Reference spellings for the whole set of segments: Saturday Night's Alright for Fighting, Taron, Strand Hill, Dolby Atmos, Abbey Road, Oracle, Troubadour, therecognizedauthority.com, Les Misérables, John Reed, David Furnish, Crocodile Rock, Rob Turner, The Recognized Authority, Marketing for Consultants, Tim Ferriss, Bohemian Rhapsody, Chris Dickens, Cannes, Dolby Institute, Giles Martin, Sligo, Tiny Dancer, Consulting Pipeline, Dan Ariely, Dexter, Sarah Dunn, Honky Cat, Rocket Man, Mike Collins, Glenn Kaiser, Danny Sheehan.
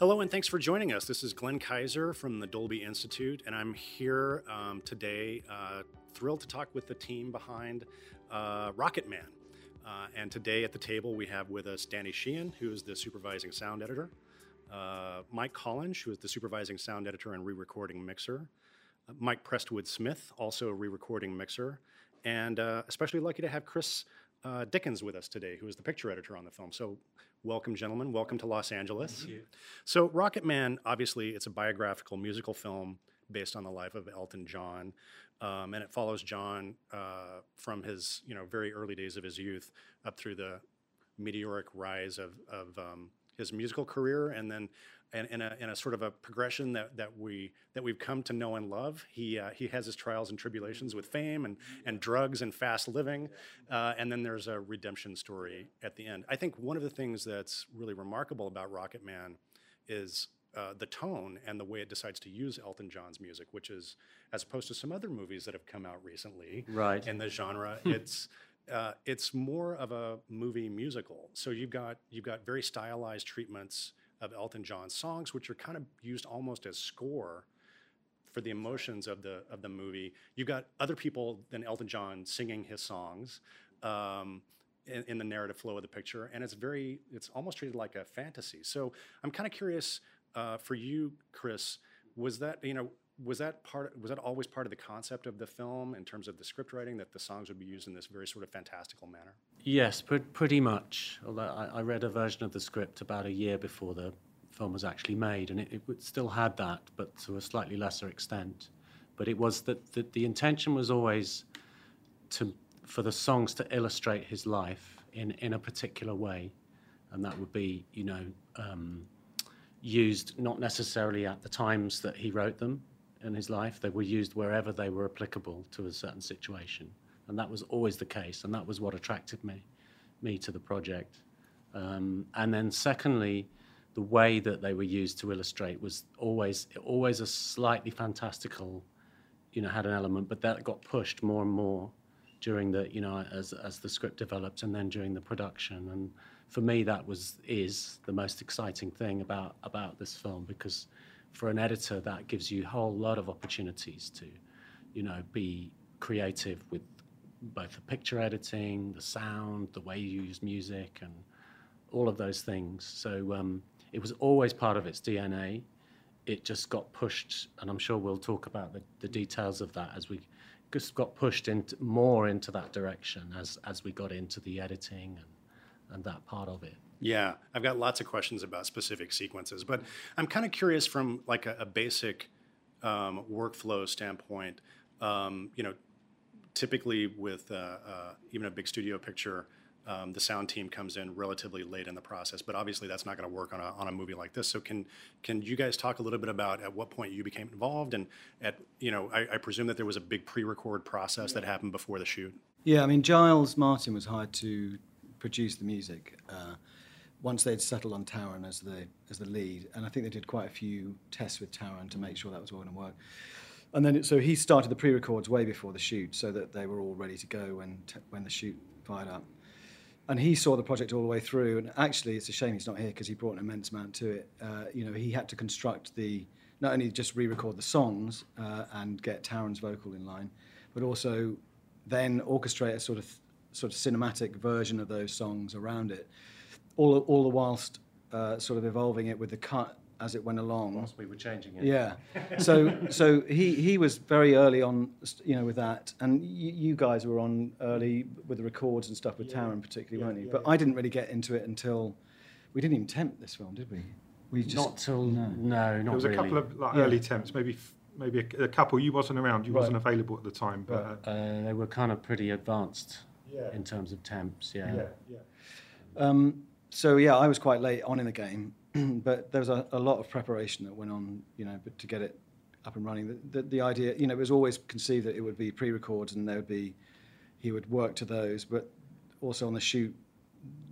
Hello and thanks for joining us. This is Glenn Kaiser from the Dolby Institute, and I'm here today thrilled to talk with the team behind Rocket Man. And today at the table we have with us Danny Sheehan, who is the supervising sound editor, Mike Collins, who is the supervising sound editor and re-recording mixer, Mike Prestwood-Smith, also a re-recording mixer, and especially lucky to have Chris Dickens with us today, who is the picture editor on the film. So welcome, gentlemen. Welcome to Los Angeles. Thank you. So Rocket Man, obviously, it's a biographical musical film based on the life of Elton John, and it follows John from his very early days of his youth up through the meteoric rise of his musical career, and then in a sort of a progression that we've come to know and love. He has his trials and tribulations with fame and drugs and fast living, and then there's a redemption story at the end. I think one of the things that's really remarkable about Rocket Man is the tone and the way it decides to use Elton John's music, which is, as opposed to some other movies that have come out recently, right, in the genre, it's more of a movie musical. So you've got very stylized treatments of Elton John's songs, which are kind of used almost as score for the emotions of the movie. You've got other people than Elton John singing his songs in the narrative flow of the picture, and it's almost treated like a fantasy. So I'm kind of curious for you, Chris, was that always part of the concept of the film in terms of the script writing, that the songs would be used in this very sort of fantastical manner? Yes, pretty much. Although I read a version of the script about a year before the film was actually made, and it still had that, but to a slightly lesser extent. But it was that the intention was always for the songs to illustrate his life in a particular way, and that would be used not necessarily at the times that he wrote them in his life. They were used wherever they were applicable to a certain situation, and that was always the case, and that was what attracted me to the project. And then secondly, the way that they were used to illustrate was always a slightly fantastical, had an element, but that got pushed more and more during the, as the script developed and then during the production. And for me, that is the most exciting thing about this film, because for an editor, that gives you a whole lot of opportunities to, be creative with both the picture editing, the sound, the way you use music, and all of those things. So it was always part of its DNA. It just got pushed, and I'm sure we'll talk about the details of that as we just got pushed more into that direction as we got into the editing and that part of it. Yeah, I've got lots of questions about specific sequences, but I'm kind of curious from like a basic workflow standpoint. Typically with even a big studio picture, the sound team comes in relatively late in the process, but obviously that's not going to work on a movie like this. So can you guys talk a little bit about at what point you became involved, and I presume that there was a big pre-record process that happened before the shoot? Yeah, I mean, Giles Martin was hired to produce the music. Once they'd settled on Taron as the lead, and I think they did quite a few tests with Taron to make sure that was all going to work. And then so he started the pre-records way before the shoot, so that they were all ready to go when the shoot fired up. And he saw the project all the way through. And actually, it's a shame he's not here, because he brought an immense amount to it. He had to construct not only just re-record the songs and get Taron's vocal in line, but also then orchestrate a sort of cinematic version of those songs around it, all the whilst sort of evolving it with the cut as it went along. Whilst we were changing it. Yeah. So he was very early on, with that, and you guys were on early with the records and stuff with Taron particularly, weren't you? Yeah, but yeah. I didn't really get into it until we didn't even tempt this film, did we? We just not till no, not really. There was a couple of early temps, maybe a couple. You wasn't around, you wasn't available at the time, but they were kind of pretty advanced. Yeah. In terms of temps, yeah. I was quite late on in the game, but there was a lot of preparation that went on, to get it up and running. The idea, it was always conceived that it would be pre-records, and he would work to those, but also on the shoot,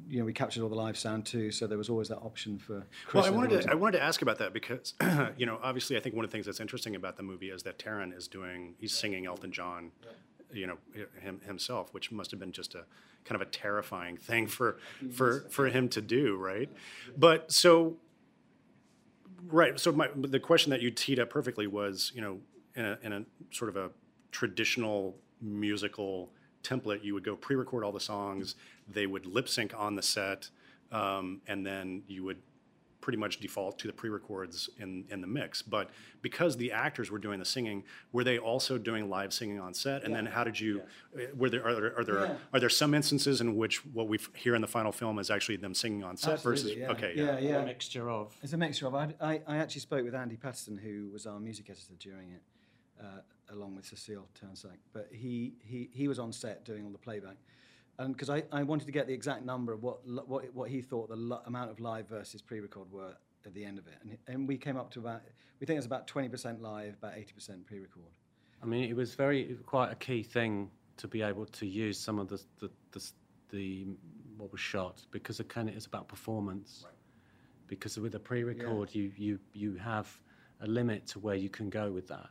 we captured all the live sound too, so there was always that option for Chris. Well, I wanted to ask about that because, obviously I think one of the things that's interesting about the movie is that Taron is he's singing Elton John. Yeah. Himself, which must have been just a kind of a terrifying thing for him to do, right? But so Right. So the question that you teed up perfectly was, you know, in a sort of a traditional musical template, you would go pre-record all the songs, they would lip sync on the set, and then you would pretty much default to the pre-records in the mix. But because the actors were doing the singing, were they also doing live singing on set? And then how did you? Are there some instances in which what we hear in the final film is actually them singing on set? Absolutely, versus a mixture of. It's a mixture of. I actually spoke with Andy Patterson, who was our music editor during it, along with Cecile Tournesac. But he was on set doing all the playback. Because I wanted to get the exact number of what he thought the amount of live versus pre-record were at the end of it, and we came up to about, we think it's about 20% live, about 80% pre-record. I mean, it was quite a key thing to be able to use some of the what was shot, because again, it's about performance. Right. Because with a pre-record, you have a limit to where you can go with that,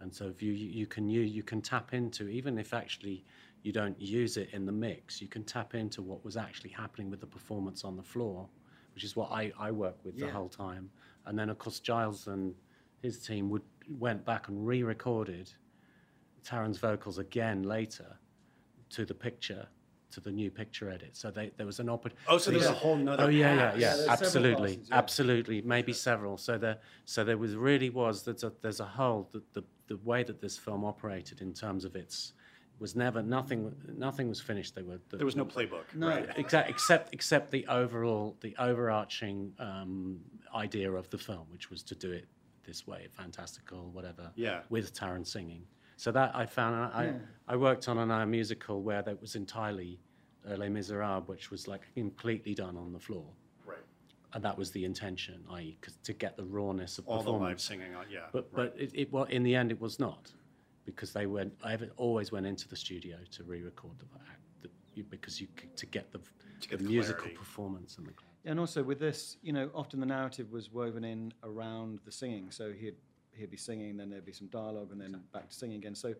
and so if you can tap into, even if actually you don't use it in the mix, you can tap into what was actually happening with the performance on the floor, which is what I worked with the whole time. And then, of course, Giles and his team went back and re-recorded Taron's vocals again later to the picture, to the new picture edit. So there was an opportunity. Oh, so there's a whole nother. Oh, yeah. Absolutely, classes, yeah. Absolutely. Maybe several. There's a whole, the way that this film operated in terms of its, was never, nothing was finished. There was no playbook. No, right. Exactly. Except the overarching idea of the film, which was to do it this way, fantastical, whatever. Yeah. With Taron singing. So that I found. I worked on a musical where that was entirely Les Misérables, which was like completely done on the floor. Right. And that was the intention, i.e., to get the rawness of all performance. All the live singing. But in the end, it was not. Because they went, I always went into the studio to re-record to get the musical performance and the clarity. And also with this, you know, often the narrative was woven in around the singing. So he'd be singing, then there'd be some dialogue, and then back to singing again. So,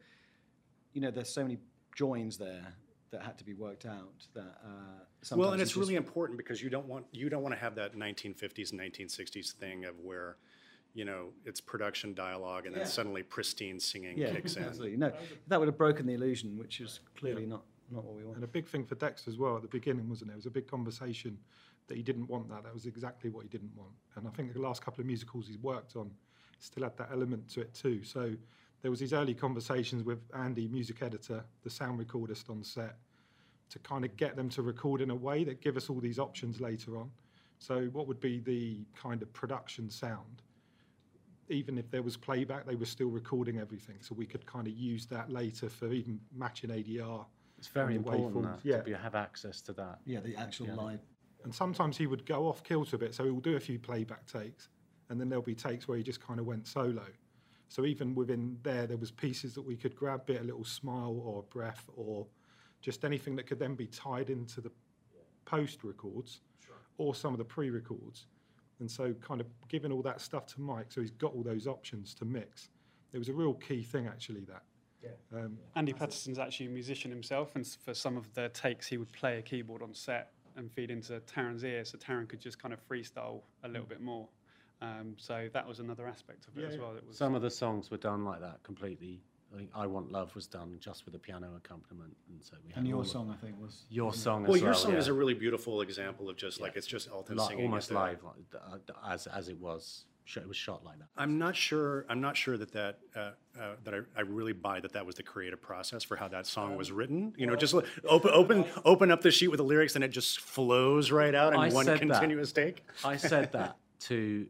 you know, there's so many joins there that had to be worked out. That well, and it's really important, because you don't want to have that 1950s and 1960s thing of where, you know, it's production dialogue, and then suddenly pristine singing kicks in. Absolutely. No, that would have broken the illusion, which is clearly not what we want. And a big thing for Dexter as well at the beginning, wasn't it? It was a big conversation that he didn't want that. That was exactly what he didn't want. And I think the last couple of musicals he's worked on still had that element to it too. So there was these early conversations with Andy, music editor, the sound recordist on set, to kind of get them to record in a way that give us all these options later on. So what would be the kind of production sound? Even if there was playback, they were still recording everything, so we could kind of use that later for even matching ADR. It's very important to have access to that. Yeah, the actual live. And sometimes he would go off kilter a bit, so he'll do a few playback takes, and then there'll be takes where he just kind of went solo. So even within there was pieces that we could grab, be it a little smile or a breath or just anything that could then be tied into the post-records or some of the pre-records. And so kind of giving all that stuff to Mike, so he's got all those options to mix. It was a real key thing, actually, that. Yeah. Andy Patterson's actually a musician himself, and for some of the takes, he would play a keyboard on set and feed into Taron's ear, so Taron could just kind of freestyle a little bit more. So that was another aspect of it as well. It was some of the songs were done like that completely. I think I Want Love was done just with a piano accompaniment, and so we had. And your song, I think, was your song. Well, your song is a really beautiful example of just like it's just Elton singing, almost live, as it was. It was shot like that. I'm not sure that I really buy that was the creative process for how that song was written. You know, just open up the sheet with the lyrics, and it just flows right out in one continuous take. I said that to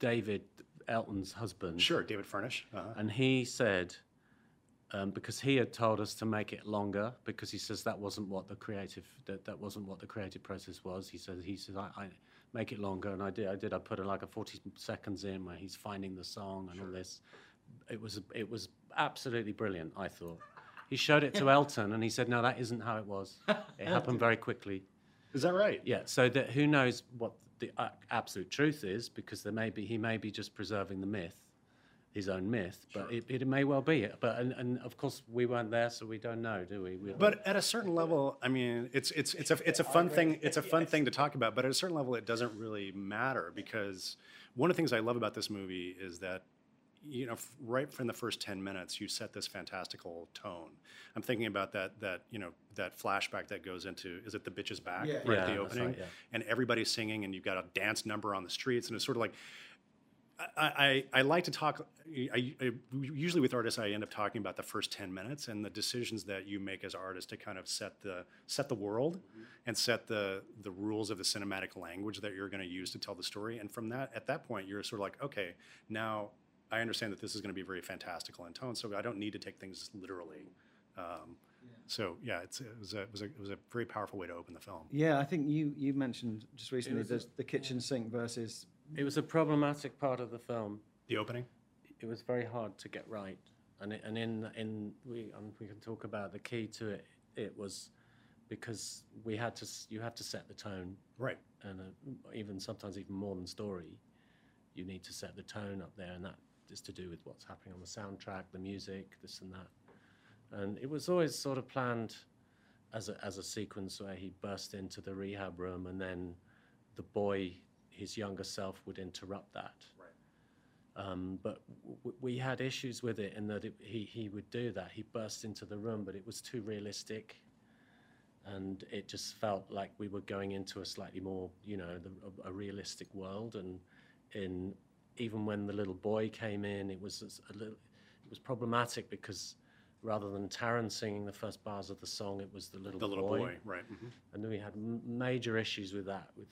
David, Elton's husband. Sure, David Furnish, and he said. Because he had told us to make it longer, because he says that wasn't what the creative process was. He said I make it longer, and I did. I put in like a 40 seconds in where he's finding the song and all this. It was absolutely brilliant, I thought. He showed it to Elton, and he said, "No, that isn't how it was. It happened very quickly." Is that right? Yeah. So that who knows what the absolute truth is, because he may be just preserving the myth. His own myth, but it may well be. But and of course we weren't there, so we don't know, do we? But at a certain level, I mean, it's a fun thing. It's a fun thing to talk about. But at a certain level, it doesn't really matter, because One of the things I love about this movie is that, you know, right from the first 10 minutes, you set this fantastical tone. I'm thinking about that flashback that goes into, is it The Bitch's Back? Yeah. Right, yeah, the opening. Right, yeah. And everybody's singing, and you've got a dance number on the streets, and it's sort of like, I like to talk, I usually with artists, I end up talking about the first 10 minutes and the decisions that you make as artists to kind of set the world, mm-hmm. and set the rules of the cinematic language that you're going to use to tell the story. And from that, at that point, you're sort of like, okay, now I understand that this is going to be very fantastical in tone, so I don't need to take things literally. So yeah, it was a very powerful way to open the film. Yeah, I think you mentioned just recently the kitchen sink versus. It was a problematic part of the film. The opening. It was very hard to get right, and we can talk about the key to it. It was because you have to set the tone, right? And even sometimes even more than story, you need to set the tone up there, and that is to do with what's happening on the soundtrack, the music, this and that. And it was always sort of planned as a sequence where he burst into the rehab room, and then the boy, his younger self, would interrupt that. Right. But we had issues with it in that he would do that. He burst into the room, but it was too realistic, and it just felt like we were going into a slightly more, you know, a realistic world. And even when the little boy came in, it was problematic because, rather than Taron singing the first bars of the song, it was the little boy, right? Mm-hmm. And we had major issues with that. With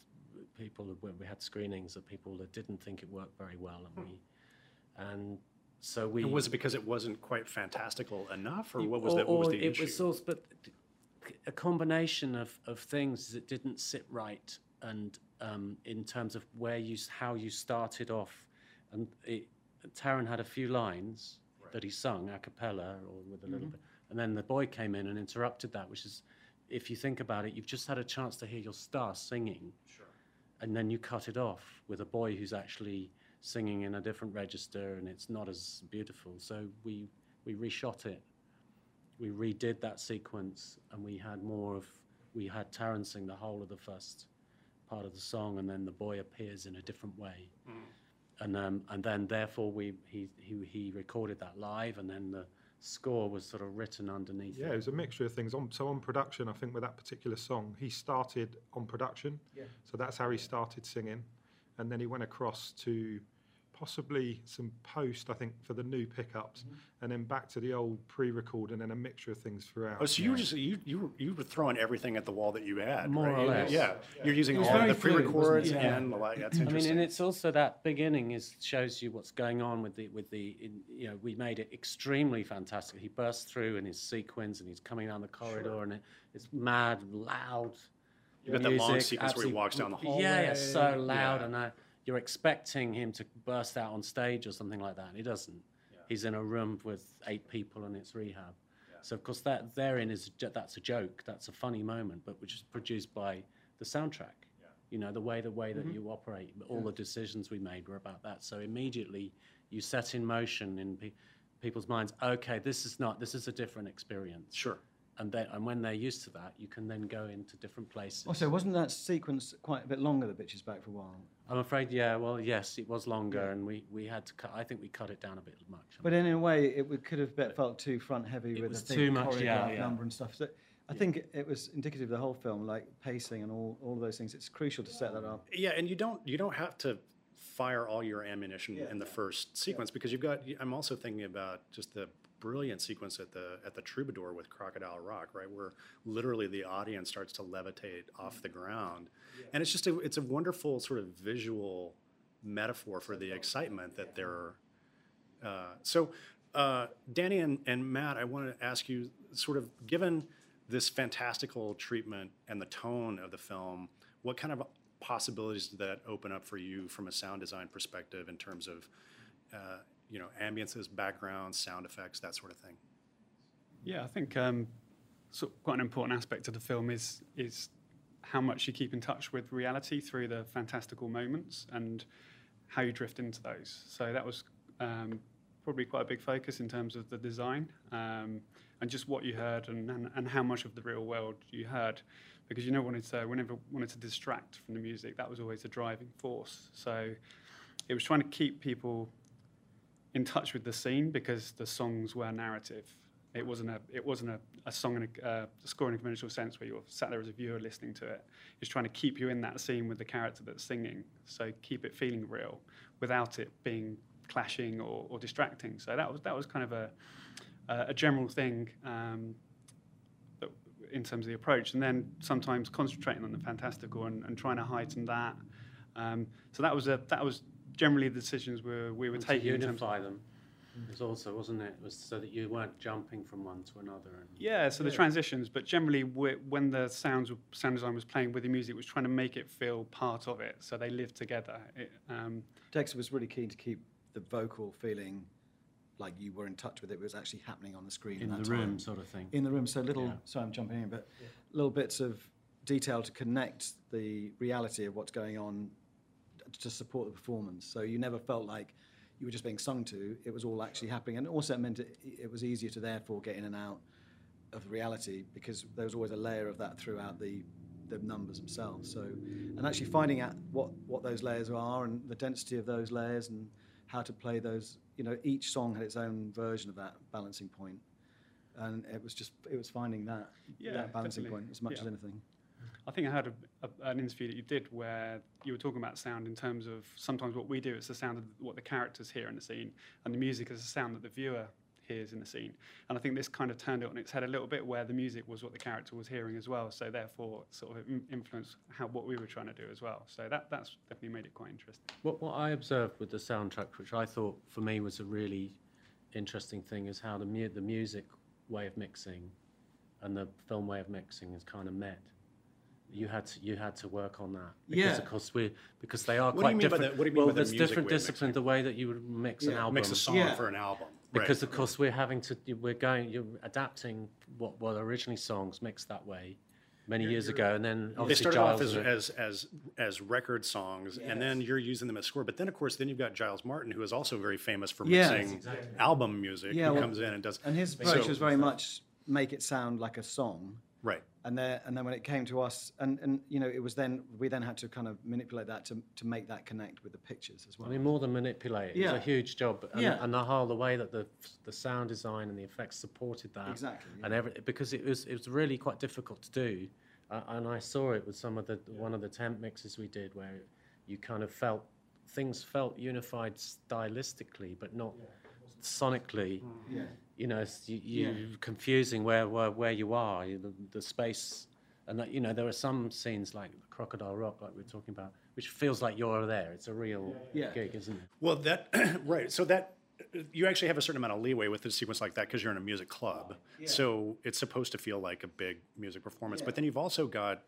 people, when we had screenings of people that didn't think it worked very well, and so was it because it wasn't quite fantastical enough, or what was that? What was the issue? It was also, but a combination of things that didn't sit right, and in terms of how you started off, and Taron had a few lines that he sung a cappella or with a little bit. And then the boy came in and interrupted that, which is, if you think about it, you've just had a chance to hear your star singing. Sure. And then you cut it off with a boy who's actually singing in a different register, and it's not as beautiful. So we reshot it. We redid that sequence, and we had Taron sing the whole of the first part of the song, and then the boy appears in a different way. Mm. And then, therefore, he recorded that live, and then the score was sort of written underneath. Yeah, it was a mixture of things. So on production, I think with that particular song, he started on production. Yeah. So that's how he started singing, and then he went across to possibly some post, I think, for the new pickups, mm-hmm. and then back to the old pre-record, and then a mixture of things throughout. Oh, so you were throwing everything at the wall that you had, more right? or less. Yeah, you're using all the pre-records and the like. That's interesting. I mean, and it's also that beginning shows you what's going on with we made it extremely fantastic. He bursts through in his sequins, and he's coming down the corridor, sure. and it's mad, loud. You got that long sequence where he walks down the hallway. Yeah, so loud, yeah. You're expecting him to burst out on stage or something like that, and he doesn't. Yeah. He's in a room with 8 people, and it's rehab. Yeah. So of course that's a joke, that's a funny moment, but which is produced by the soundtrack. Yeah. You know, the way that mm-hmm. you operate, all the decisions we made were about that. So immediately you set in motion in people's minds, okay, this is a different experience. Sure. And when they're used to that, you can then go into different places. Also, wasn't that sequence quite a bit longer, The Bitches Back, for a while? I'm afraid, yeah. Well, yes, it was longer, and we had to cut. I think we cut it down a bit much. But in a way, it could have felt too front-heavy with the choreographed number and stuff. So I think it was indicative of the whole film, like pacing and all of those things. It's crucial to set that up. Yeah, and you don't have to fire all your ammunition in the first sequence because you've got. I'm also thinking about just the brilliant sequence at the Troubadour with Crocodile Rock, right, where literally the audience starts to levitate off the ground, and it's a wonderful sort of visual metaphor for the excitement that they're. So, Danny and Matt, I want to ask you, sort of given this fantastical treatment and the tone of the film, what kind of possibilities did that open up for you from a sound design perspective in terms of? You know, ambiences, backgrounds, sound effects, that sort of thing. Yeah, I think sort of quite an important aspect of the film is how much you keep in touch with reality through the fantastical moments and how you drift into those. So that was probably quite a big focus in terms of the design and just what you heard and how much of the real world you heard, because whenever wanted to distract from the music, that was always a driving force. So it was trying to keep people in touch with the scene because the songs were narrative. It wasn't a song in a score in a conventional sense where you're sat there as a viewer listening to it. It's trying to keep you in that scene with the character that's singing, so keep it feeling real without it being clashing or distracting. So that was kind of a general thing in terms of the approach, and then sometimes concentrating on the fantastical and trying to heighten that. So that was generally the decisions we were taking. To unify them. It was also, wasn't it? It was so that you weren't jumping from one to another. And yeah, so the transitions, but generally when the sound design was playing with the music, it was trying to make it feel part of it, so they lived together. Dexter was really keen to keep the vocal feeling like you were in touch with it. It was actually happening on the screen. In the room sort of thing. In the room, so little, yeah. Sorry I'm jumping in, but yeah. Little bits of detail to connect the reality of what's going on to support the performance. So you never felt like you were just being sung to, it was all actually happening. And also it meant it was easier to therefore get in and out of reality because there was always a layer of that throughout the numbers themselves. So, and actually finding out what those layers are and the density of those layers and how to play those, you know, each song had its own version of that balancing point. And it was finding that, yeah, that balancing definitely. Point as much yeah. as anything. I think I heard an interview that you did where you were talking about sound in terms of sometimes what we do is the sound of what the characters hear in the scene, and the music is the sound that the viewer hears in the scene. And I think this kind of turned it on its head a little bit, where the music was what the character was hearing as well, so therefore sort of influenced what we were trying to do as well. So that's definitely made it quite interesting. What I observed with the soundtrack, which I thought for me was a really interesting thing, is how the music way of mixing and the film way of mixing is kind of met. You had to work on that because yeah. of course they are quite different. What do you mean by there's different discipline the way that you would mix an album. Mix a song for an album. Because of course you're adapting what were originally songs mixed that way many years ago, and then obviously they started off as record songs, yes. and then you're using them as score. But then of course you've got Giles Martin, who is also very famous for mixing album music. Yeah, who comes in and does. And his approach was very much make it sound like a song. Right. And then when it came to us, and you know, it was then we then had to kind of manipulate that to make that connect with the pictures as well. I mean, more than manipulate, it was a huge job, and the way that the sound design and the effects supported that exactly, yeah. and everything, because it was really quite difficult to do, and I saw it with some of the one of the temp mixes we did where you kind of felt things felt unified stylistically, but not sonically. Yeah. You know, you're confusing where you are, the space, and that, you know, there are some scenes like Crocodile Rock, like we're talking about, which feels like you're there. It's a real gig, isn't it? Well, so you actually have a certain amount of leeway with a sequence like that because you're in a music club, so it's supposed to feel like a big music performance. Yeah. But then you've also got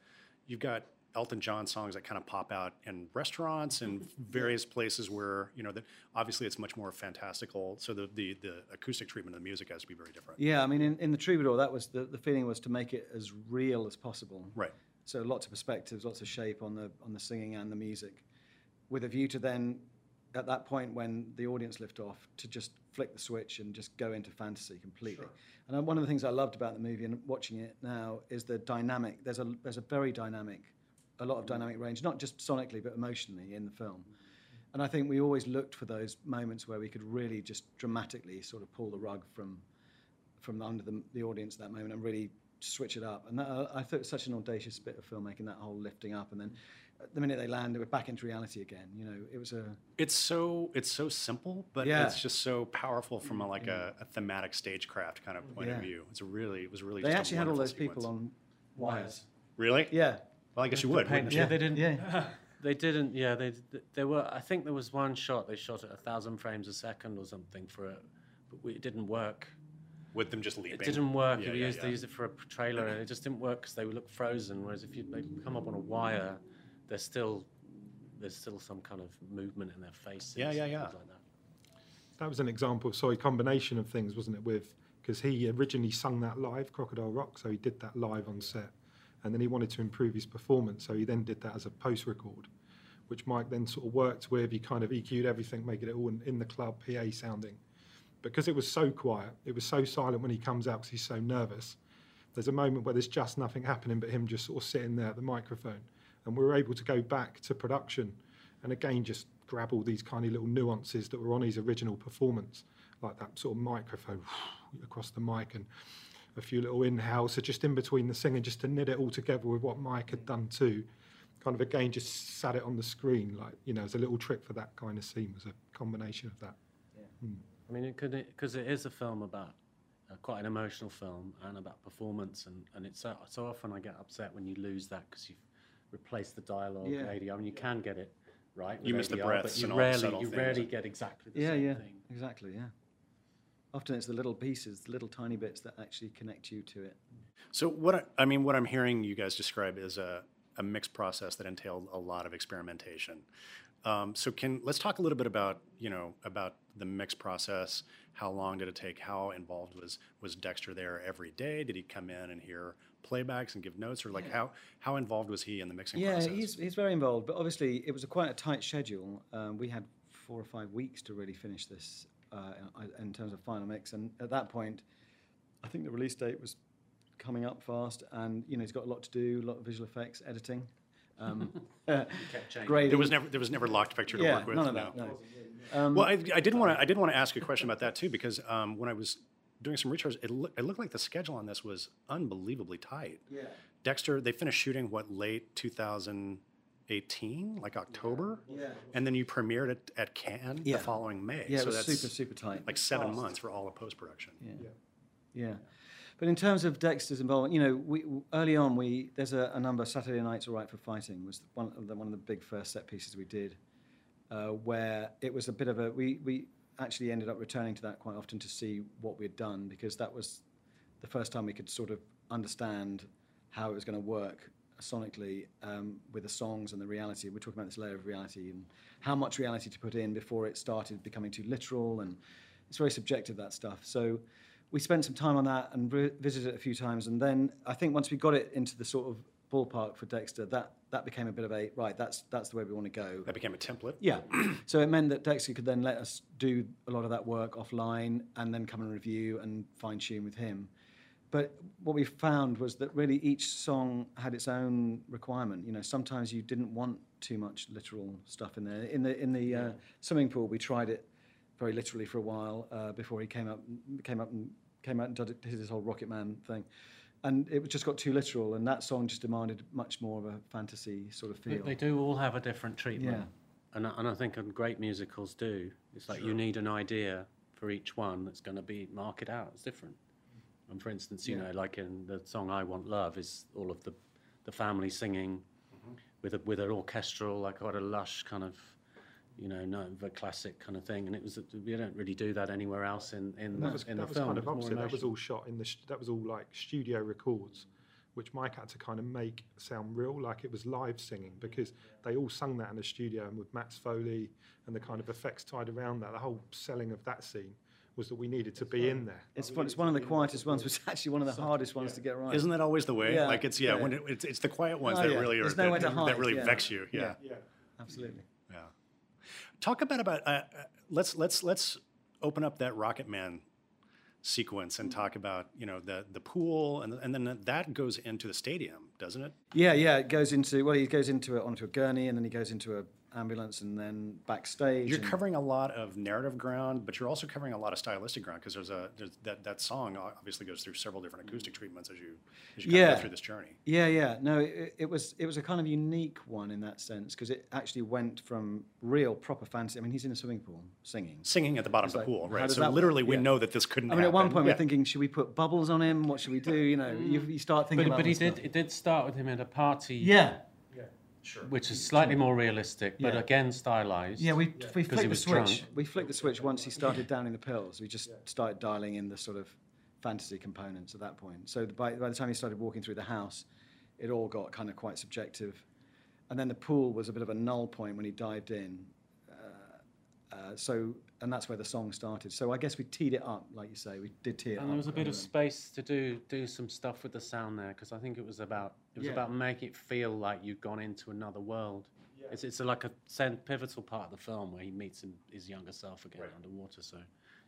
Elton John songs that kind of pop out in restaurants and various places where, you know, that obviously it's much more fantastical. So the acoustic treatment of the music has to be very different. Yeah, I mean, in the Troubadour, that was the feeling was to make it as real as possible. Right. So lots of perspectives, lots of shape on the singing and the music, with a view to then, at that point when the audience left off, to just flick the switch and just go into fantasy completely. Sure. And one of the things I loved about the movie and watching it now is the dynamic. There's a very dynamic. A lot of dynamic range, not just sonically but emotionally in the film, and I think we always looked for those moments where we could really just dramatically sort of pull the rug from under the audience at that moment and really switch it up. And that, I thought it was such an audacious bit of filmmaking, that whole lifting up, and then the minute they land, we're back into reality again. You know, it was a. It's so simple, but it's just so powerful from a thematic stagecraft kind of point of view. It was really. They just actually had all those people on wires. Really? Yeah. Well, I guess you would. Yeah, they didn't. Yeah, they didn't. Yeah, they were. I think there was one shot they shot at 1,000 frames a second or something for it, but it didn't work. With them just leaping. It didn't work. They used it for a trailer, and it just didn't work because they would look frozen. Whereas if they come up on a wire, there's still some kind of movement in their faces. Yeah. Like that. That was an example. Sorry, combination of things, wasn't it? Because he originally sung that live, Crocodile Rock, so he did that live on set. And then he wanted to improve his performance, so he then did that as a post-record, which Mike then sort of worked with. He kind of EQ'd everything, making it all in the club, PA sounding. Because it was so quiet, it was so silent when he comes out because he's so nervous, there's a moment where there's just nothing happening but him just sort of sitting there at the microphone. And we were able to go back to production and again just grab all these kind of little nuances that were on his original performance, like that sort of microphone across the mic and a few little in-house, so just in between the singing, just to knit it all together with what Mike had done too. Kind of again, just sat it on the screen, like, you know, as a little trick for that kind of scene, was a combination of that. Yeah. Mm. I mean, it could, because it is a film about quite an emotional film and about performance, and it's so often I get upset when you lose that because you've replaced the dialogue. Yeah. ADR. I mean, you can get it right. You miss ADR, the breaths, but you rarely get exactly the same thing. Yeah, exactly. Yeah. Often it's the little pieces, the little tiny bits that actually connect you to it. So what I'm hearing you guys describe is a mixed process that entailed a lot of experimentation. So let's talk a little bit about, you know, about the mix process. How long did it take? How involved was Dexter there every day? Did he come in and hear playbacks and give notes, or like how involved was he in the mixing process? Yeah, he's very involved, but obviously it was quite a tight schedule. We had 4 or 5 weeks to really finish this in terms of final mix, and at that point, I think the release date was coming up fast, and you know he's got a lot to do, a lot of visual effects, editing. There was never locked picture to work with. None of that, no. Well, I did want to ask a question about that too, because when I was doing some research, it looked like the schedule on this was unbelievably tight. Yeah. Dexter, they finished shooting what, late 2018, like October, yeah. And then you premiered it at Cannes the following May. Yeah, so it was super tight. Like 7 months for all of post production. Yeah. But in terms of Dexter's involvement, you know, early on there's a number. Saturday Night's Alright for Fighting was one of the big first set pieces we did, where it was a bit of a we actually ended up returning to that quite often to see what we'd done, because that was the first time we could sort of understand how it was going to work sonically with the songs and the reality. We're talking about this layer of reality and how much reality to put in before it started becoming too literal, and it's very subjective, that stuff. So we spent some time on that and visited it a few times, and then I think once we got it into the sort of ballpark for Dexter, that became a bit of a, right, that's the way we want to go. That became a template? Yeah. So it meant that Dexter could then let us do a lot of that work offline and then come and review and fine-tune with him. But what we found was that really each song had its own requirement. You know, sometimes you didn't want too much literal stuff in there. In the swimming pool, we tried it very literally for a while before he came out and did his whole Rocket Man thing. And it just got too literal, and that song just demanded much more of a fantasy sort of feel. They do all have a different treatment. Yeah. And I think great musicals do. It's like you need an idea for each one that's going to be marked out. It's different. And for instance, you know, like in the song I Want Love is all of the family singing with an orchestral, like quite a lush kind of, you know, the classic kind of thing, and it was, we don't really do that anywhere else in the film. Kind of opposite. That was all shot in that was all like studio records, which Mike had to kind of make sound real, like it was live singing, because they all sung that in the studio, and with Matt's Foley and the kind of effects tied around that, the whole selling of that scene was that we needed to be in there. It's one of the quietest ones, which is actually one of the hardest ones to get right. Isn't that always the way? Yeah. Like it's when it's the quiet ones that really are that really vex you. Yeah. Absolutely. Yeah. Talk about let's open up that Rocket Man sequence and talk about, you know, the pool, and then that goes into the stadium, doesn't it? Yeah, it goes into, well, he goes into it onto a gurney, and then he goes into an ambulance, and then backstage. You're covering a lot of narrative ground, but you're also covering a lot of stylistic ground, because there's that song obviously goes through several different acoustic treatments as you kind of go through this journey. Yeah. No, it was a kind of unique one in that sense, because it actually went from real proper fantasy. I mean, he's in a swimming pool singing at the bottom of the pool, right? So literally, we know that this couldn't happen. I mean, at one point we're thinking, should we put bubbles on him? What should we do? You know, you start thinking about this stuff. But it did start with him at a party. Yeah. Sure. Which is slightly more realistic, but again stylized. Yeah, we flicked the switch. We flicked the switch once he started downing the pills. We just started dialing in the sort of fantasy components at that point. So by the time he started walking through the house, it all got kind of quite subjective. And then the pool was a bit of a null point when he dived in. And that's where the song started. So I guess we teed it up, like you say. We did tee it up. And there was a bit of space to do some stuff with the sound there, because I think it was about making it feel like you'd gone into another world. Yeah. It's like a pivotal part of the film where he meets his younger self again underwater. So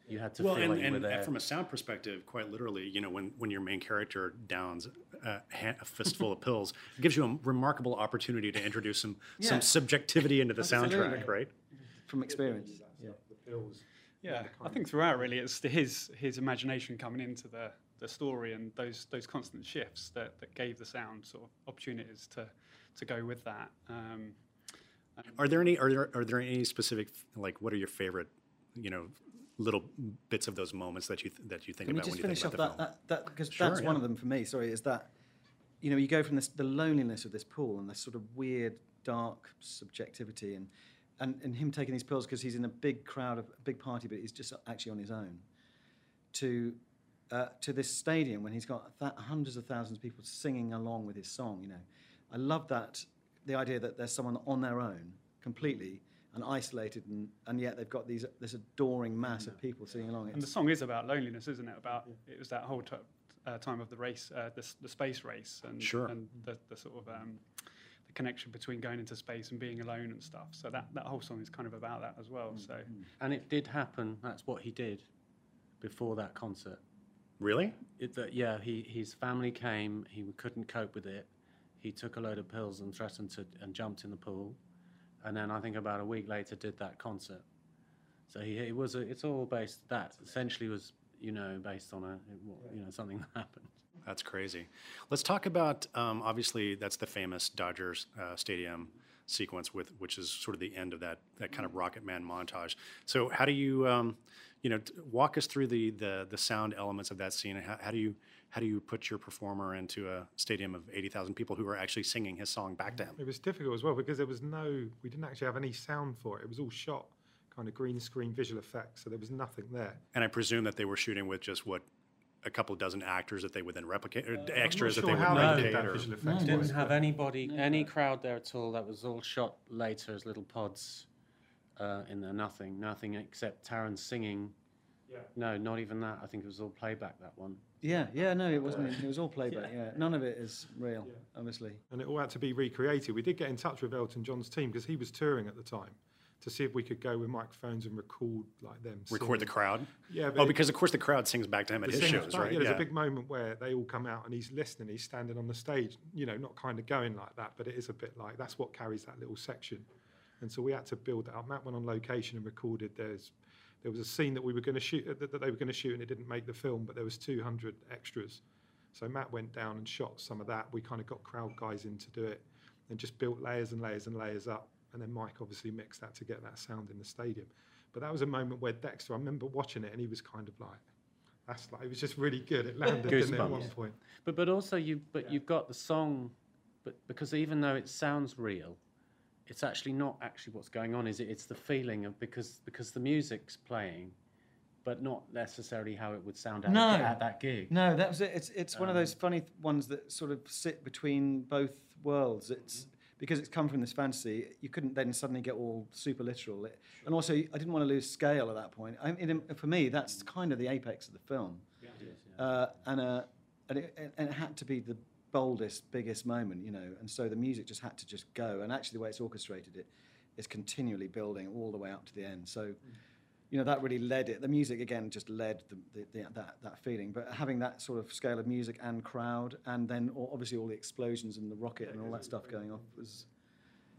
you had to feel like you were there. And from a sound perspective, quite literally, you know, when your main character downs a fistful of pills, it gives you a remarkable opportunity to introduce some subjectivity into the soundtrack, right? from experience. Yeah. The pills. Yeah, I think throughout really it's his imagination coming into the story and those constant shifts that gave the sound sort of opportunities to go with that. Are there any specific, like, what are your favorite, you know, little bits of those moments that you think about when you think about the film? Can we just finish off that, because that's one of them for me, sorry, is that, you know, you go from the loneliness of this pool and this sort of weird, dark subjectivity and him taking these pills because he's in a big crowd, a big party, but he's just actually on his own, to this stadium when he's got hundreds of thousands of people singing along with his song, you know. I love that, the idea that there's someone on their own, completely, and isolated, and yet they've got this adoring mass of people singing along. And the song is about loneliness, isn't it? It was that whole time of the race, the space race, and the sort of the connection between going into space and being alone and stuff. So that whole song is kind of about that as well. Mm. So, and it did happen. That's what he did before that concert. Really? His family came. He couldn't cope with it. He took a load of pills and threatened to and jumped in the pool. And then I think about a week later did that concert. So it's all based, that essentially was, you know, based on something that happened. That's crazy. Let's talk about, obviously that's the famous Dodgers Stadium sequence, which is sort of the end of that kind of Rocket Man montage. So how do you, walk us through the sound elements of that scene, and how do you put your performer into a stadium of 80,000 people who are actually singing his song back to him? It was difficult as well because we didn't actually have any sound for it. It was all shot, kind of green screen visual effects, so there was nothing there. And I presume that they were shooting with just a couple dozen actors that they would then replicate, or extras that they would replicate. Didn't have anybody, any crowd there at all. That was all shot later as little pods in there, nothing except Taron singing. Yeah. No, not even that. I think it was all playback, that one. Yeah, no, it wasn't. It was all playback, yeah. None of it is real, obviously. And it all had to be recreated. We did get in touch with Elton John's team because he was touring at the time to see if we could go with microphones and record like them. Record the crowd? Yeah. Because, of course, the crowd sings back to him at his shows, right? Yeah, there's a big moment where they all come out and he's listening, he's standing on the stage, you know, not kind of going like that, but it is a bit like, that's what carries that little section. And so we had to build that up. Matt went on location and recorded There was a scene that we were going to shoot, that they were going to shoot, and it didn't make the film. But there was 200 extras, so Matt went down and shot some of that. We kind of got crowd guys in to do it, and just built layers and layers and layers up. And then Mike obviously mixed that to get that sound in the stadium. But that was a moment where Dexter, I remember watching it, and he was kind of like, "That's like," it was just really good. It landed, didn't it, at one point. But also you've got the song, but because even though it sounds real, it's actually not actually what's going on, is it? It's the feeling of because the music's playing, but not necessarily how it would sound at that gig. No, that was it. It's one of those funny ones that sort of sit between both worlds. It's because it's come from this fantasy. You couldn't then suddenly get all super literal. And also, I didn't want to lose scale at that point. For me, that's kind of the apex of the film. Yeah, it is, yeah. And it had to be the boldest, biggest moment, you know, and so the music just had to just go. And actually, the way it's orchestrated, it is continually building all the way up to the end. So, you know, that really led it. The music again just led that feeling. But having that sort of scale of music and crowd, and then obviously all the explosions and the rocket and all that stuff going off was,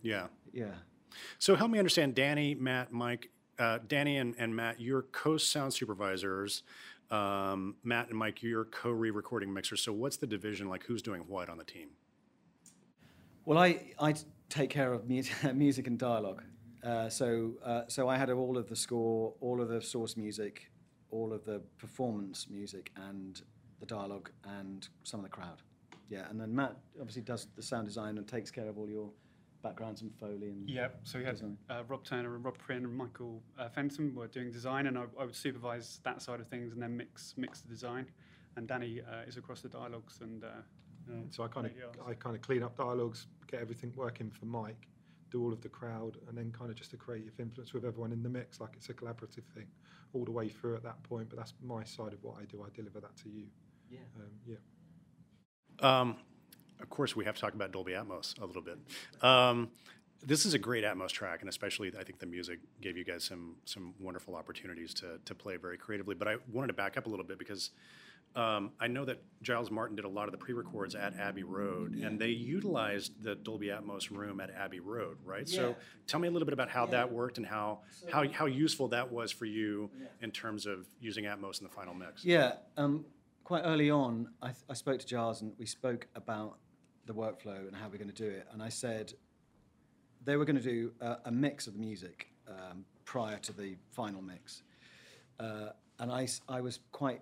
yeah. So help me understand, Danny, Matt, Mike, Danny and Matt, your co-sound supervisors. Matt and Mike, you're co-recording mixers. So what's the division like? Who's doing what on the team? Well, I take care of music and dialogue. So I had all of the score, all of the source music, all of the performance music, and the dialogue, and some of the crowd. Yeah, and then Matt obviously does the sound design and takes care of all your backgrounds and Foley and so we had Rob Turner and Rob Prynne and Michael Fenton were doing design, and I would supervise that side of things and then mix the design. And Danny is across the dialogues and so I kind of clean up dialogues, get everything working for Mike, do all of the crowd, and then kind of just a creative influence with everyone in the mix, like it's a collaborative thing all the way through at that point. But that's my side of what I do. I deliver that to you. Yeah. Of course, we have to talk about Dolby Atmos a little bit. This is a great Atmos track, and especially I think the music gave you guys some wonderful opportunities to play very creatively. But I wanted to back up a little bit because I know that Giles Martin did a lot of the pre-records at Abbey Road, and they utilized the Dolby Atmos room at Abbey Road, right? Yeah. So tell me a little bit about how that worked and how useful that was for you in terms of using Atmos in the final mix. Yeah, quite early on, I spoke to Giles and we spoke about the workflow and how we're going to do it. And I said they were going to do a mix of the music prior to the final mix. And I was quite...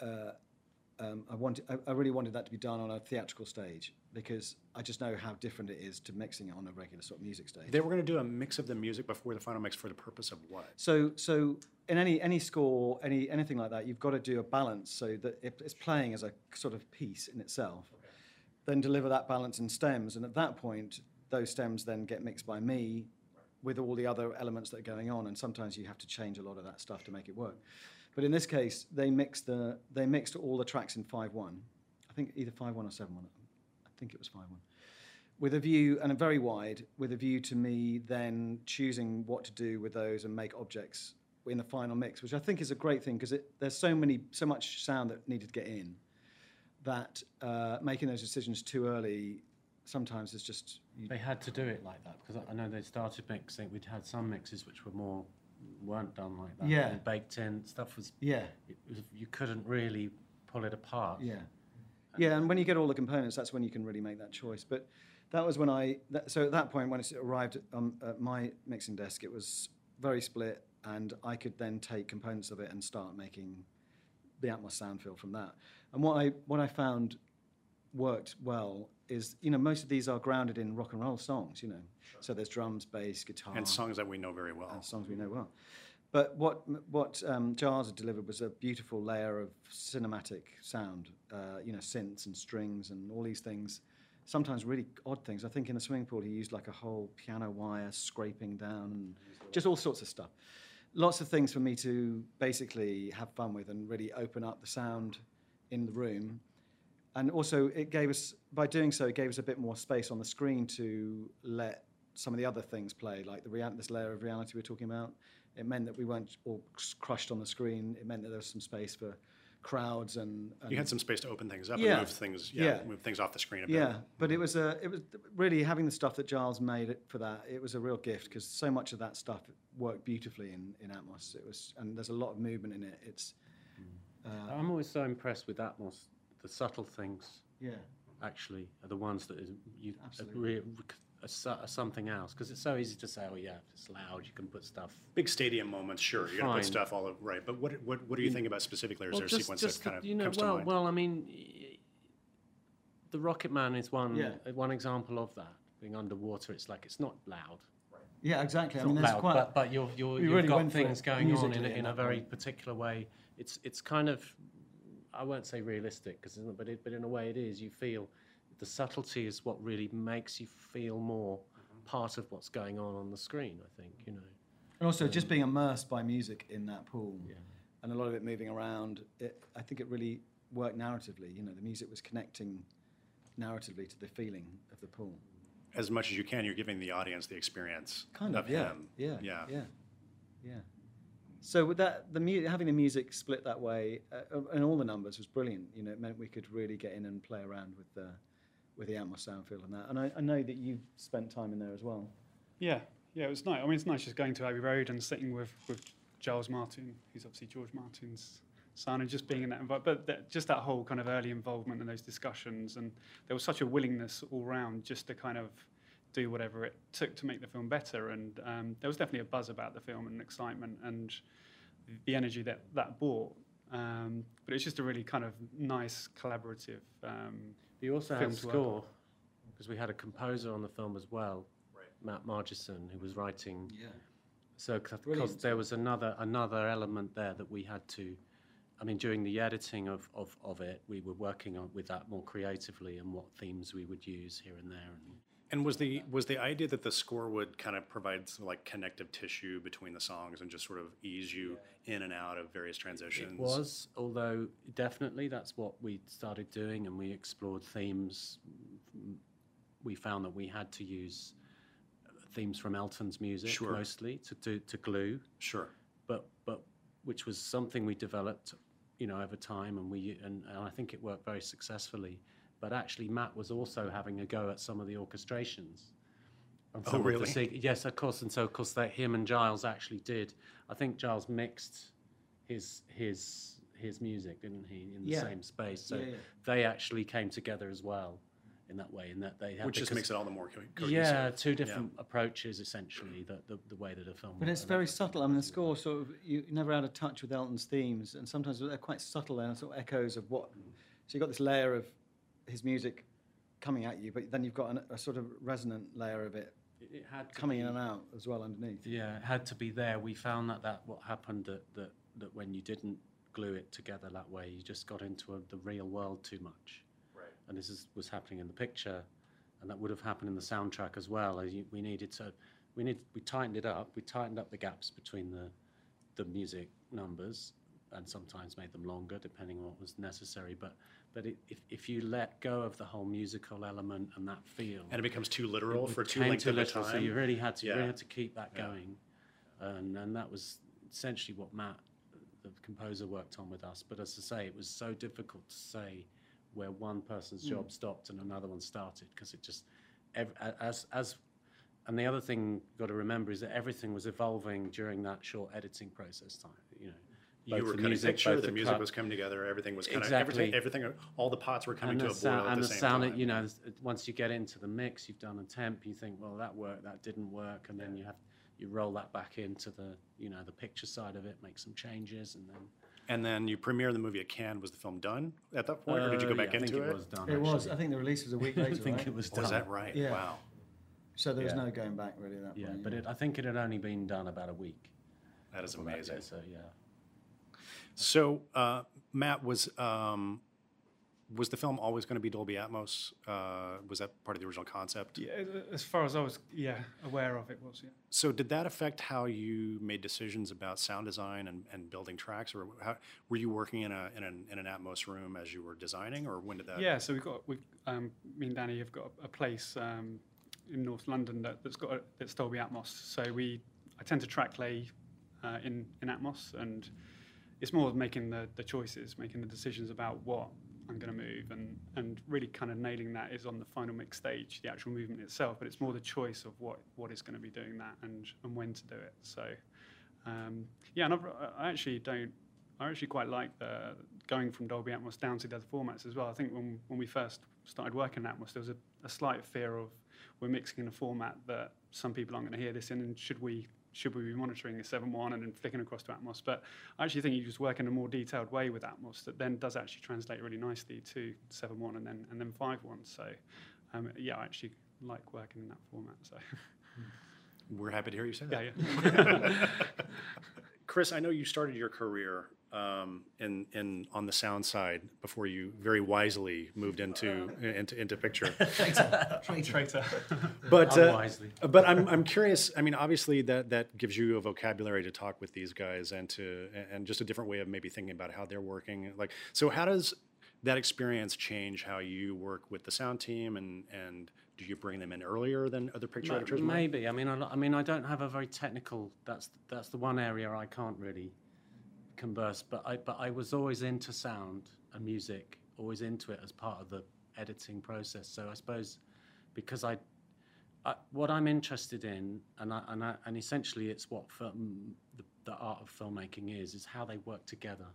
I really wanted that to be done on a theatrical stage because I just know how different it is to mixing it on a regular sort of music stage. They were going to do a mix of the music before the final mix for the purpose of what? So in any score, anything like that, you've got to do a balance so that it's playing as a sort of piece in itself. Okay. Then deliver that balance in stems, and at that point, those stems then get mixed by me with all the other elements that are going on, and sometimes you have to change a lot of that stuff to make it work. But in this case, they mixed all the tracks in 5-1. I think either 5-1 or 7-1. I think it was 5-1. With a view, and a very wide, with a view to me then choosing what to do with those and make objects in the final mix, which I think is a great thing because there's so much sound that needed to get in that making those decisions too early sometimes is just... They had to do it like that because I know they started mixing. We'd had some mixes which were more... weren't done like that. Yeah. And baked in stuff was. Yeah. You couldn't really pull it apart. Yeah. Yeah, and when you get all the components, that's when you can really make that choice. But that was when so at that point when it arrived at my mixing desk, it was very split, and I could then take components of it and start making the Atmos sound field from that. And what I found worked well is, you know, most of these are grounded in rock and roll songs, you know. Sure. So there's drums, bass, guitar. And songs that we know very well. And songs we know well. But what Giles had delivered was a beautiful layer of cinematic sound, you know, synths and strings and all these things, sometimes really odd things. I think in the swimming pool he used like a whole piano wire scraping down, and just all sorts of stuff. Lots of things for me to basically have fun with and really open up the sound in the room. And also, it gave us, by doing so, it gave us a bit more space on the screen to let some of the other things play, like this layer of reality we're talking about. It meant that we weren't all crushed on the screen. It meant that there was some space for crowds and you had some space to open things up and move things, move things off the screen a bit. Yeah, but it was really having the stuff that Giles made for that. It was a real gift because so much of that stuff worked beautifully in Atmos. It was, and there's a lot of movement in it. It's. I'm always so impressed with Atmos. The subtle things, actually, are the ones that are something else. Because it's so easy to say, oh yeah, if it's loud, you can put stuff. Big stadium moments, sure, you're gonna put stuff all over, right? But what do you think about specifically? Or is there a sequence that kind of comes to mind? Well, I mean, the Rocket Man is one example of that. Being underwater, it's like it's not loud. Right. Yeah, exactly. It's not loud, but you've got things going on in a very particular way. It's kind of. I won't say realistic, because but in a way it is. You feel the subtlety is what really makes you feel more part of what's going on the screen, I think, you know. And also just being immersed by music in that pool and a lot of it moving around, I think it really worked narratively. You know, the music was connecting narratively to the feeling of the pool. As much as you can, you're giving the audience the experience of him. Yeah. So with that, having the music split that way, and all the numbers was brilliant. You know, it meant we could really get in and play around with the Atmos sound field and that. And I know that you've spent time in there as well. Yeah, it was nice. I mean, it's nice just going to Abbey Road and sitting with Giles Martin, who's obviously George Martin's son, and just being in that environment. But just that whole kind of early involvement and those discussions, and there was such a willingness all round just to kind of do whatever it took to make the film better, and there was definitely a buzz about the film and excitement and the energy that brought. But it's just a really kind of nice collaborative. You also had score because we had a composer on the film as well, right. Matt Margeson, who was writing. Yeah. So because there was another element there that we had to. I mean, during the editing of it, we were working on with that more creatively and what themes we would use here and there. And was the idea that the score would kind of provide some like connective tissue between the songs and just sort of ease you in and out of various transitions? It was, although definitely that's what we started doing, and we explored themes. We found that we had to use themes from Elton's music mostly to glue. Sure. But which was something we developed you know, over time, and I think it worked very successfully. But actually, Matt was also having a go at some of the orchestrations. Oh, really? Yes, of course. And so, of course, that him and Giles actually did. I think Giles mixed his music, didn't he, in the same space? So they actually came together as well in that way. In that they had, which just makes it all the more cohesive. Yeah, two different approaches essentially. The way that a film. But it's very subtle. I mean, the score sort of, you never out of touch with Elton's themes, and sometimes they're quite subtle and sort of echoes of what. So you've got this layer of his music coming at you, but then you've got a sort of resonant layer of it. It had coming in and out as well underneath. Yeah, it had to be there. We found that what happened that when you didn't glue it together that way, you just got into the real world too much. Right. And this was happening in the picture, and that would have happened in the soundtrack as well. We tightened it up. We tightened up the gaps between the music numbers, and sometimes made them longer depending on what was necessary. But if you let go of the whole musical element and that feel, and it becomes too literal for too length of time. So you really had to keep that going, and that was essentially what Matt, the composer, worked on with us. But as I say, it was so difficult to say where one person's job stopped and another one started, because it just and the other thing you've got to remember is that everything was evolving during that short editing process time. You know. You were cutting picture, the music was coming together, everything was kind of, everything, all the pots were coming to a boil at the same time. And the sound, you know, once you get into the mix, you've done a temp, you think, well, that worked, that didn't work, and then you roll that back into the, you know, the picture side of it, make some changes, and then... And then you premiere the movie at Cannes. Was the film done at that point, or did you go back into it? I think it was done, actually. It was, I think the release was a week later, I think it was done. Was that right? Yeah. Wow. So there was no going back, really, at that point. Yeah, but I think it had only been done about a week. That is amazing. So, yeah. So, Matt, was the film always going to be Dolby Atmos? Was that part of the original concept? Yeah, as far as I was aware of, it was, yeah. So did that affect how you made decisions about sound design and building tracks? Or were you working in an Atmos room as you were designing, or when did that? Yeah, so me and Danny have got a place in North London that's Dolby Atmos. So I tend to track lay in Atmos, and it's more of making the choices, making the decisions about what I'm going to move, and really kind of nailing that is on the final mix stage, the actual movement itself, but it's more the choice of what is going to be doing that and when to do it. So, and I actually quite like going from Dolby Atmos down to the other formats as well. I think when we first started working in Atmos, there was a slight fear of we're mixing in a format that some people aren't going to hear this in, and should we be monitoring a 7.1 and then flicking across to Atmos? But I actually think you just work in a more detailed way with Atmos that then does actually translate really nicely to 7.1 and then 5.1. So, I actually like working in that format. So, we're happy to hear you say that. Yeah. Chris, I know you started your career on the sound side before you very wisely moved into picture. Traitor. But I'm curious. I mean, obviously that gives you a vocabulary to talk with these guys and just a different way of maybe thinking about how they're working. Like, so how does that experience change how you work with the sound team, and do you bring them in earlier than other picture editors? Maybe. I mean, I don't have a very technical. That's the one area I can't really converse. But I was always into sound and music, always into it as part of the editing process. So I suppose because what I'm interested in, and essentially it's what the art of filmmaking is how they work together.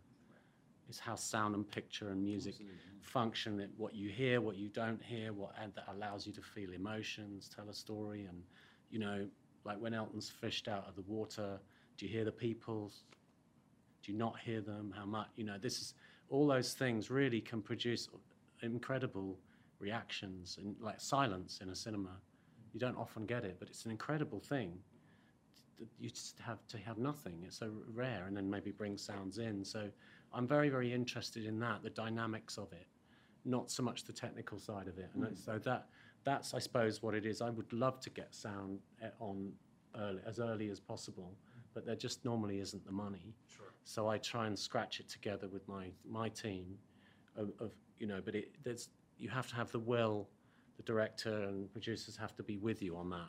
It's how sound and picture and music function, that what you hear, what you don't hear, and that allows you to feel emotions, tell a story. And, you know, like when Elton's fished out of the water, do you hear the people? Do you not hear them? How much? You know, this is all those things really can produce incredible reactions, and like silence in a cinema. You don't often get it, but it's an incredible thing. You just have to have nothing. It's so rare, and then maybe bring sounds in. So I'm very, very interested in that, the dynamics of it, not so much the technical side of it. And so that's, I suppose, what it is. I would love to get sound on early as possible, but there just normally isn't the money. Sure. So I try and scratch it together with my team, you have to have the will, the director and producers have to be with you on that.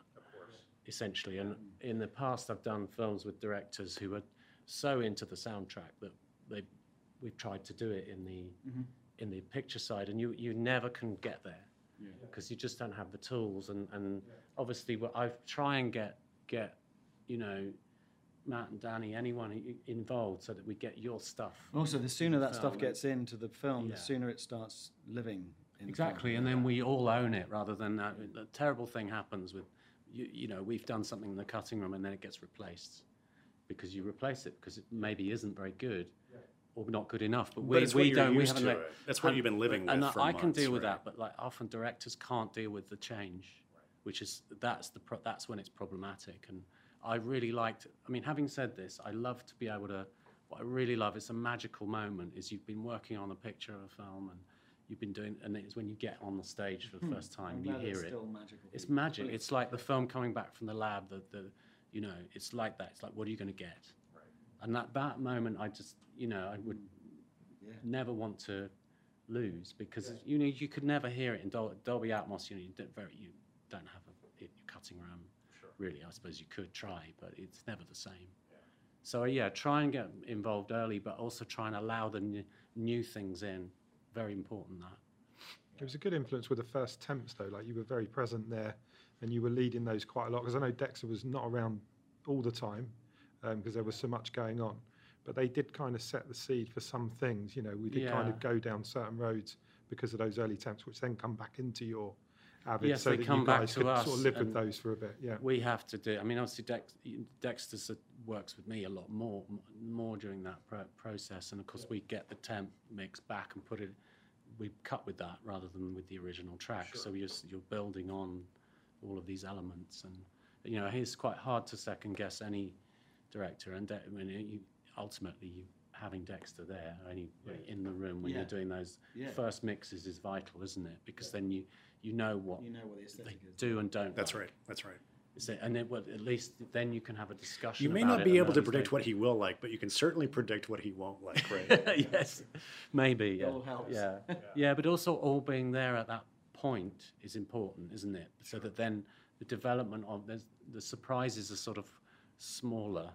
Essentially, and in the past I've done films with directors who were so into the soundtrack that they we've tried to do it in the in the picture side, and you never can get there because you just don't have the tools. And obviously, what I've try and get you know, Matt and Danny, anyone involved, so that we get your stuff. Also, the sooner that stuff gets into the film, the sooner it starts living. In exactly, and then we all own it rather than that. The terrible thing happens with, you know, we've done something in the cutting room and then it gets replaced because you replace it because it maybe isn't very good or not good enough. But we don't. We haven't. That's what you've been living with. And I can deal with that, but like often directors can't deal with the change, which is that's when it's problematic. And I really liked, I mean, having said this, I love to be able to, what I really love, it's a magical moment, is you've been working on a picture of a film and you've been doing, and it's when you get on the stage for the first time, you hear it. Still magical. It's magic. It's like the film coming back from the lab, the you know, it's like that. It's like, what are you going to get? Right. And that moment, I just, you know, I would never want to lose because, you know, you could never hear it in Dolby Atmos. You know, you don't have a cutting room. Really, I suppose you could try, but it's never the same. Yeah. So yeah, try and get involved early, but also try and allow the new things in. Very important that. It was a good influence with the first temps though, like you were very present there and you were leading those quite a lot, because I know Dexter was not around all the time because there was so much going on, but they did kind of set the seed for some things, you know, we did kind of go down certain roads because of those early temps, which then come back into your Avid, yes, so they come back to us. Sort of live with those for a bit. Yeah, we have to do. I mean, obviously, Dexter works with me a lot more during that process, and of course, we get the temp mix back and put it. We cut with that rather than with the original track. Sure. So you're building on all of these elements, and you know, it's quite hard to second guess any director. And I mean, ultimately, having Dexter there, in the room when you're doing those first mixes is vital, isn't it? Because then you know what the aesthetic is. Do and don't. That's right. That's right. Is it? And at least then you can have a discussion. You may about not be able to predict what he will like, but you can certainly predict what he won't like, right? Yes, maybe. Yeah. It all helps. Yeah. Yeah, but also all being there at that point is important, isn't it? So that then the development of the surprises are sort of smaller,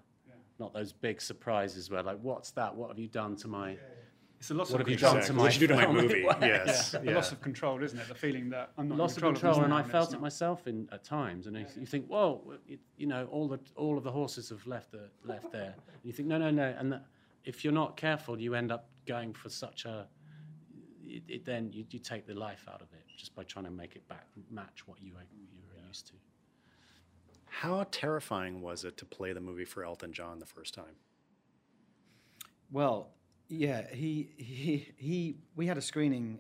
not those big surprises where like, what's that? What have you done to my? It's a loss of control. What did you do to my movie? Yes. Yeah. Yeah. A loss of control, isn't it? The feeling that I'm not in control. Loss of control, and I felt it myself at times. And you think, whoa, you know, all of the horses have left there. And you think, no. And if you're not careful, you end up going for such a. Then you take the life out of it just by trying to make it back match what you were used to. How terrifying was it to play the movie for Elton John the first time? Well. Yeah, he. We had a screening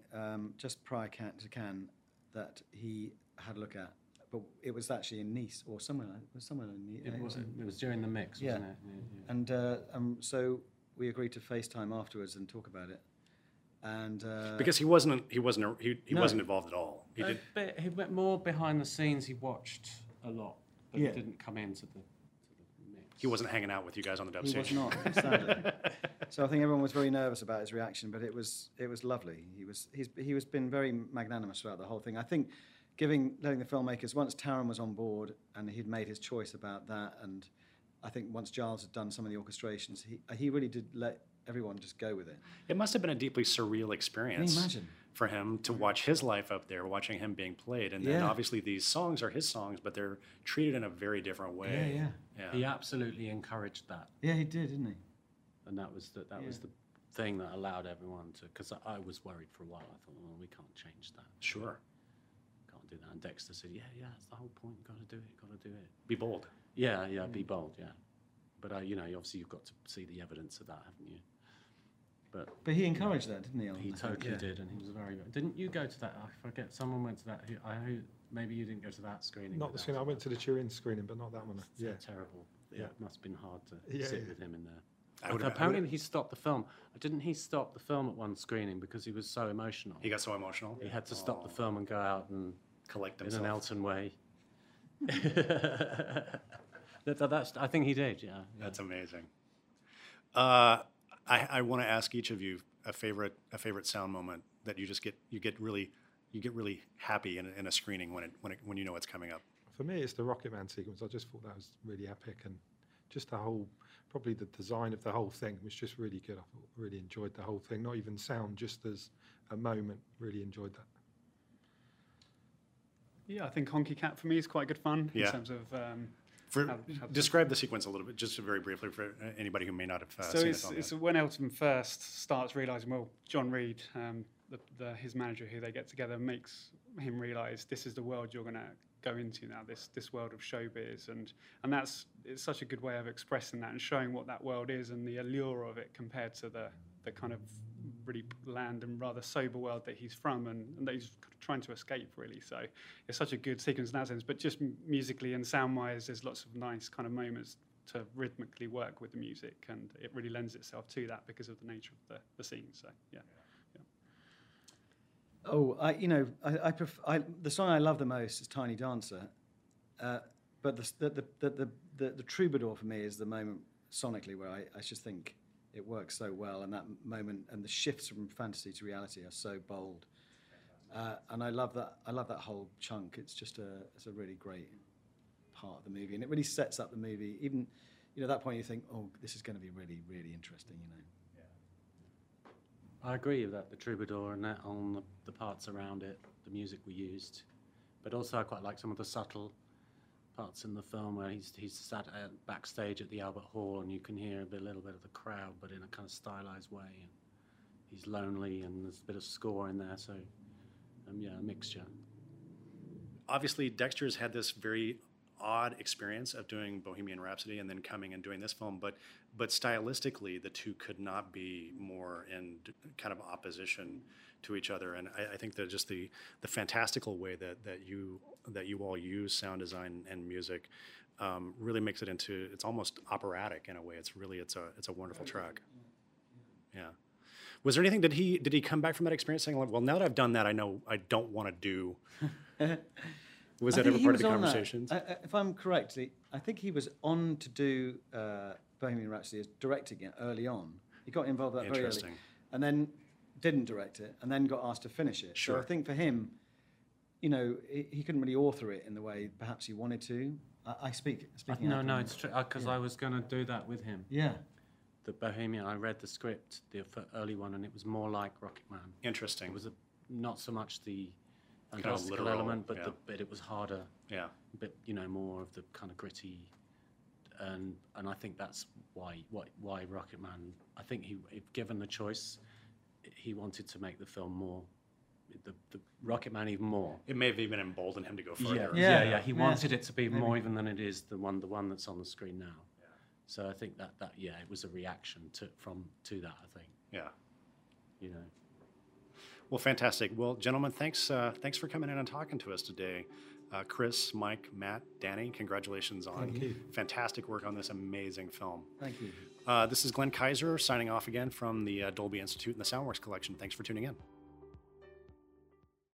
just prior to Cannes that he had a look at, but it was actually in Nice or somewhere. It was somewhere in Nice. It wasn't. It was during the mix, wasn't it? Yeah. And so we agreed to FaceTime afterwards and talk about it. And because he wasn't involved at all. He did. But he went more behind the scenes. He watched a lot, but he didn't come into the. He wasn't hanging out with you guys on the dub stage. He was not, sadly. So I think everyone was very nervous about his reaction, but it was lovely. He was been very magnanimous throughout the whole thing. I think letting the filmmakers, once Taron was on board and he'd made his choice about that, and I think once Giles had done some of the orchestrations, he really did let everyone just go with it. It must have been a deeply surreal experience. Can you imagine? For him to watch his life up there, watching him being played, and then obviously these songs are his songs, but they're treated in a very different way. Yeah. He absolutely encouraged that. Yeah, he did, didn't he? And that was the thing that allowed everyone to, because I was worried for a while. I thought, well, we can't change that. Sure. Can't do that. And Dexter said, yeah, that's the whole point. Got to do it. Be bold. Yeah, be bold, yeah. But, you know, obviously you've got to see the evidence of that, haven't you? But he encouraged that, didn't he? Alan? He totally did, and he was very good. Didn't you go to that? I forget. Someone went to that. Maybe you didn't go to that screening. Not the screening. I went to the Turin screening, but not that one. It's terrible. Yeah, it must have been hard to sit with him in there. Apparently he stopped the film. Didn't he stop the film at one screening because he was so emotional? He got so emotional. He had to stop the film and go out and collect himself in an Elton way. I think he did. Yeah. That's amazing. I want to ask each of you a favorite sound moment that you just get really happy in a screening when you know it's coming up. For me, it's the Rocket Man sequence. I just thought that was really epic and just the whole, probably the design of the whole thing was just really good. I thought, really enjoyed the whole thing. Not even sound, just as a moment, really enjoyed that. Yeah, I think Honky Cat for me is quite good fun in terms of... describe the sequence a little bit, just very briefly, for anybody who may not have seen it. So it's when Elton first starts realising, well, John Reed, his manager who they get together, makes him realise this is the world you're going to go into now, this world of showbiz. And it's such a good way of expressing that and showing what that world is and the allure of it compared to the kind of really land and rather sober world that he's from and that he's trying to escape, really. So it's such a good sequence in that sense, but just musically and sound-wise, there's lots of nice kind of moments to rhythmically work with the music, and it really lends itself to that because of the nature of the scene, so yeah. Oh, the song I love the most is "Tiny Dancer," but the Troubadour for me is the moment sonically where I just think it works so well, and that moment and the shifts from fantasy to reality are so bold, and I love that whole chunk. It's just a really great part of the movie, and it really sets up the movie. Even at that point you think, oh, this is going to be really, really interesting, I agree with that, the Troubadour and that on the parts around it, the music we used. But also I quite like some of the subtle parts in the film where he's sat backstage at the Albert Hall and you can hear a little bit of the crowd, but in a kind of stylized way. And he's lonely and there's a bit of score in there, so a mixture. Obviously Dexter's had this very odd experience of doing Bohemian Rhapsody and then coming and doing this film, but stylistically the two could not be more in kind of opposition to each other. And I think that just the fantastical way that you all use sound design and music really makes it into, it's almost operatic in a way. It's a wonderful track. Yeah. Was there anything, did he come back from that experience saying, well, now that I've done that, I know I don't want to do... Was that ever part of the conversations? If I'm correct, I think he was on to do Bohemian Rhapsody as directing it early on. He got involved with that very early. And then didn't direct it, and then got asked to finish it. Sure. So I think for him, he couldn't really author it in the way perhaps he wanted to. No, it's true, because I was going to do that with him. Yeah. The Bohemian, I read the script, the early one, and it was more like Rocket Man. Interesting. It was not so much the... kind of literal element, but it was harder. Yeah, but more of the kind of gritty, and I think that's why Rocket Man. I think he, if given the choice, he wanted to make the film more, the Rocket Man even more. It may have even emboldened him to go further. Yeah. He wanted it to be more even than it is the one that's on the screen now. Yeah. So I think that it was a reaction to that. I think. Yeah. Well, fantastic. Well, gentlemen, thanks for coming in and talking to us today. Chris, Mike, Matt, Danny, congratulations on fantastic work on this amazing film. Thank you. This is Glenn Kaiser signing off again from the Dolby Institute and the Soundworks Collection. Thanks for tuning in.